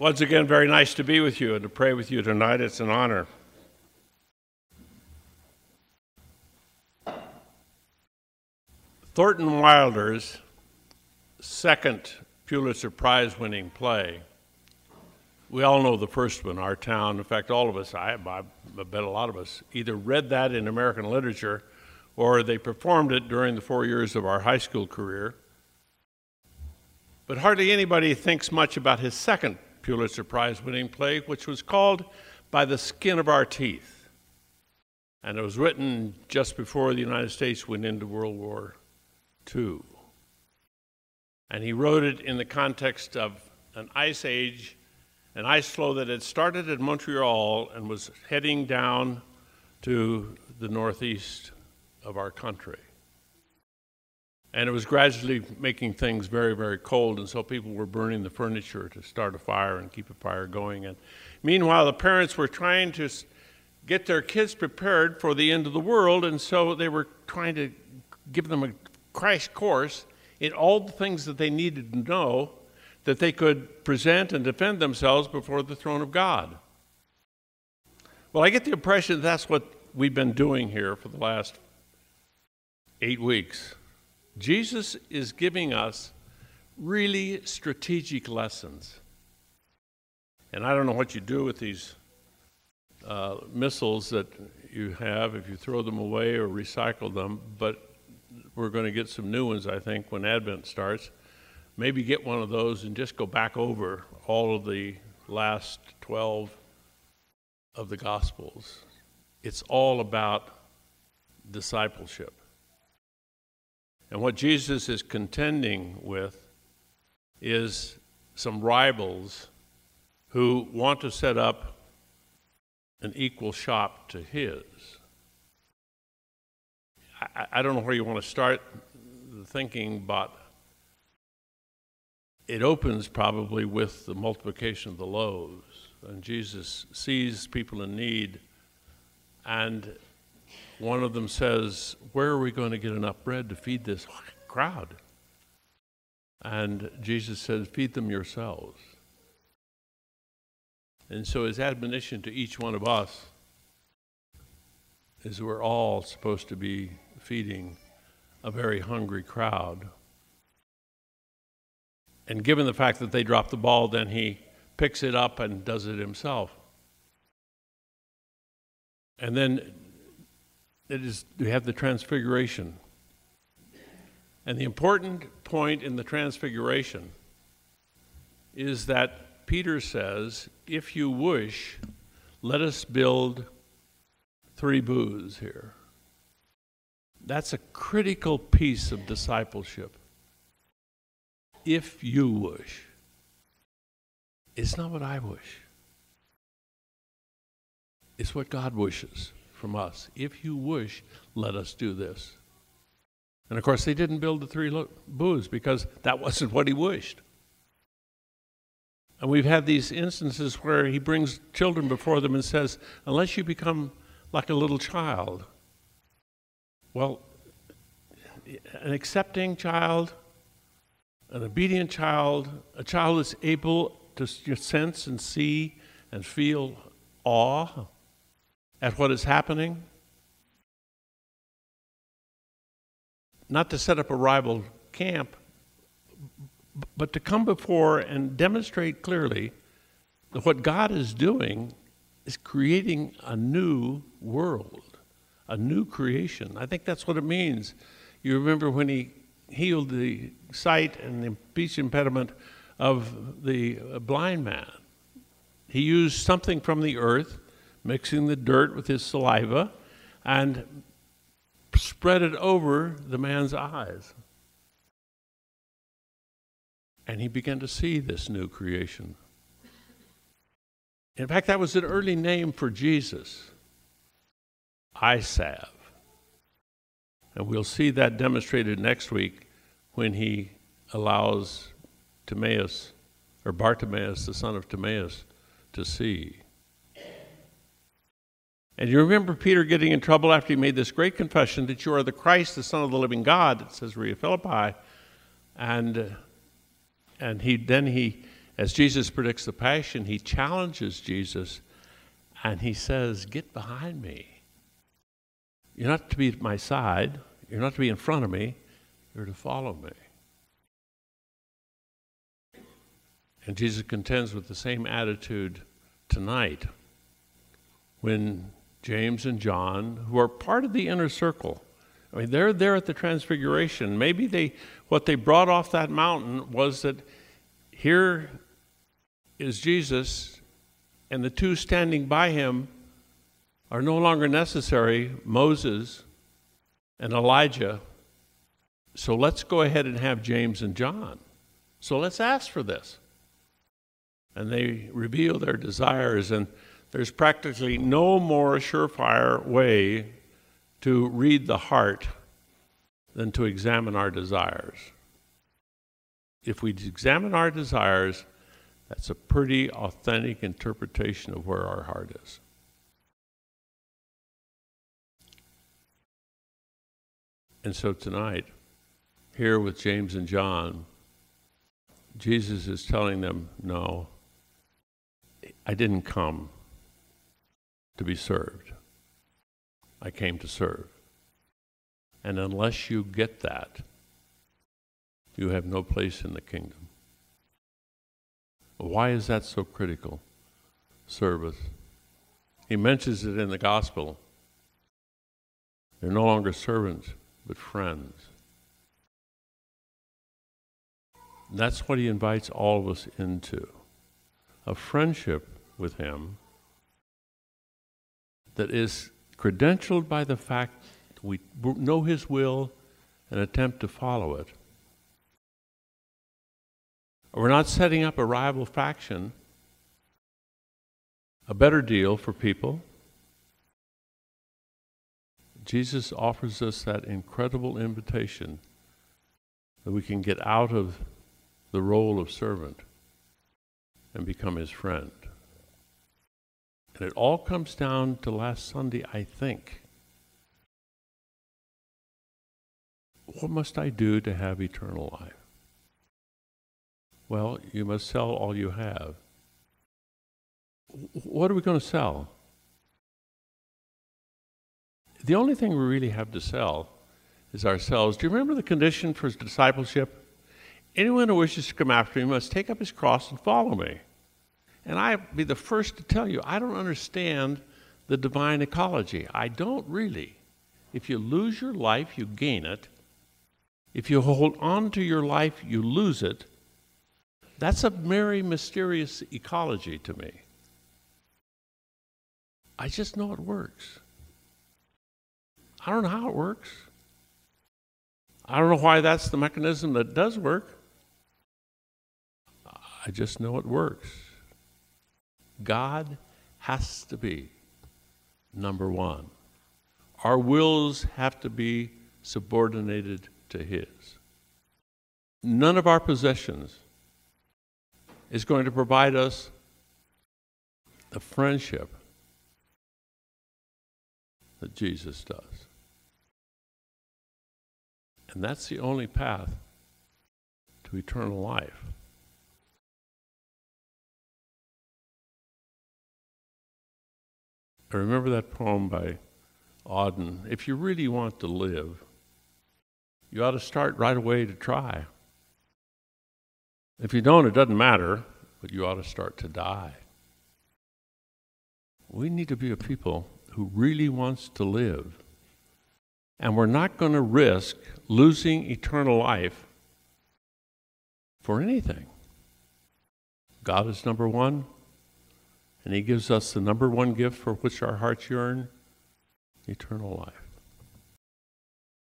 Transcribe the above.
Once again, very nice to be with you and to pray with you tonight. It's an honor. Thornton Wilder's second Pulitzer Prize-winning play. We all know the first one, Our Town. In fact, all of us, I bet a lot of us, either read that in American literature or they performed it during the 4 years of our high school career. But hardly anybody thinks much about his second Pulitzer Prize-winning play, which was called By the Skin of Our Teeth. And it was written just before the United States went into World War II. And he wrote it in the context of an ice age, an ice floe that had started at Montreal and was heading down to the northeast of our country. And it was gradually making things very, very cold, and so people were burning the furniture to start a fire and keep a fire going. And meanwhile, the parents were trying to get their kids prepared for the end of the world, and so they were trying to give them a crash course in all the things that they needed to know that they could present and defend themselves before the throne of God. Well, I get the impression that's what we've been doing here for the last 8 weeks. Jesus is giving us really strategic lessons. And I don't know what you do with these missiles that you have, if you throw them away or recycle them, but we're going to get some new ones, I think, when Advent starts. Maybe get one of those and just go back over all of the last 12 of the Gospels. It's all about discipleship. And what Jesus is contending with is some rivals who want to set up an equal shop to his. I don't know where you want to start the thinking, but it opens probably with the multiplication of the loaves. And Jesus sees people in need, and one of them says, where are we going to get enough bread to feed this crowd? And Jesus says, feed them yourselves. And so his admonition to each one of us is we're all supposed to be feeding a very hungry crowd. And given the fact that they dropped the ball, then he picks it up and does it himself. And then we have the Transfiguration. And the important point in the Transfiguration is that Peter says, if you wish, let us build 3 booths here. That's a critical piece of discipleship. If you wish. It's not what I wish. It's what God wishes from us. If you wish, let us do this. And of course, they didn't build the 3 booths because that wasn't what he wished. And we've had these instances where he brings children before them and says, unless you become like a little child. Well, an accepting child, an obedient child, a child that's able to sense and see and feel awe at what is happening. Not to set up a rival camp, but to come before and demonstrate clearly that what God is doing is creating a new world, a new creation. I think that's what it means. You remember when he healed the sight and the speech impediment of the blind man. He used something from the earth, mixing the dirt with his saliva, and spread it over the man's eyes. And he began to see this new creation. In fact, that was an early name for Jesus, eye salve. And we'll see that demonstrated next week when he allows Timaeus, or Bartimaeus, the son of Timaeus, to see. And you remember Peter getting in trouble after he made this great confession that you are the Christ, the Son of the living God, at Caesarea Philippi. And he As Jesus predicts the passion, he challenges Jesus and he says, get behind me. You're not to be at my side. You're not to be in front of me. You're to follow me. And Jesus contends with the same attitude tonight when James and John, who are part of the inner circle, I mean, they're there at the Transfiguration. Maybe what they brought off that mountain was that here is Jesus, and the two standing by him are no longer necessary, Moses and Elijah. So let's go ahead and have James and John. So let's ask for this. And they reveal their desires, and there's practically no more surefire way to read the heart than to examine our desires. If we examine our desires, that's a pretty authentic interpretation of where our heart is. And so tonight, here with James and John, Jesus is telling them, no, I didn't come to be served. I came to serve. And unless you get that, you have no place in the kingdom. Why is that so critical? Service. He mentions it in the gospel. They're no longer servants, but friends. And that's what he invites all of us into. A friendship with him that is credentialed by the fact that we know his will and attempt to follow it. We're not setting up a rival faction, a better deal for people. Jesus offers us that incredible invitation that we can get out of the role of servant and become his friend. And it all comes down to last Sunday, I think. What must I do to have eternal life? Well, you must sell all you have. What are we going to sell? The only thing we really have to sell is ourselves. Do you remember the condition for discipleship? Anyone who wishes to come after me must take up his cross and follow me. And I'll be the first to tell you, I don't understand the divine ecology. I don't really. If you lose your life, you gain it. If you hold on to your life, you lose it. That's a very mysterious ecology to me. I just know it works. I don't know how it works. I don't know why that's the mechanism that does work. I just know it works. God has to be number one. Our wills have to be subordinated to his. None of our possessions is going to provide us the friendship that Jesus does. And that's the only path to eternal life. I remember that poem by Auden. If you really want to live, you ought to start right away to try. If you don't, it doesn't matter, but you ought to start to die. We need to be a people who really wants to live. And we're not going to risk losing eternal life for anything. God is number one, and he gives us the number one gift for which our hearts yearn, eternal life.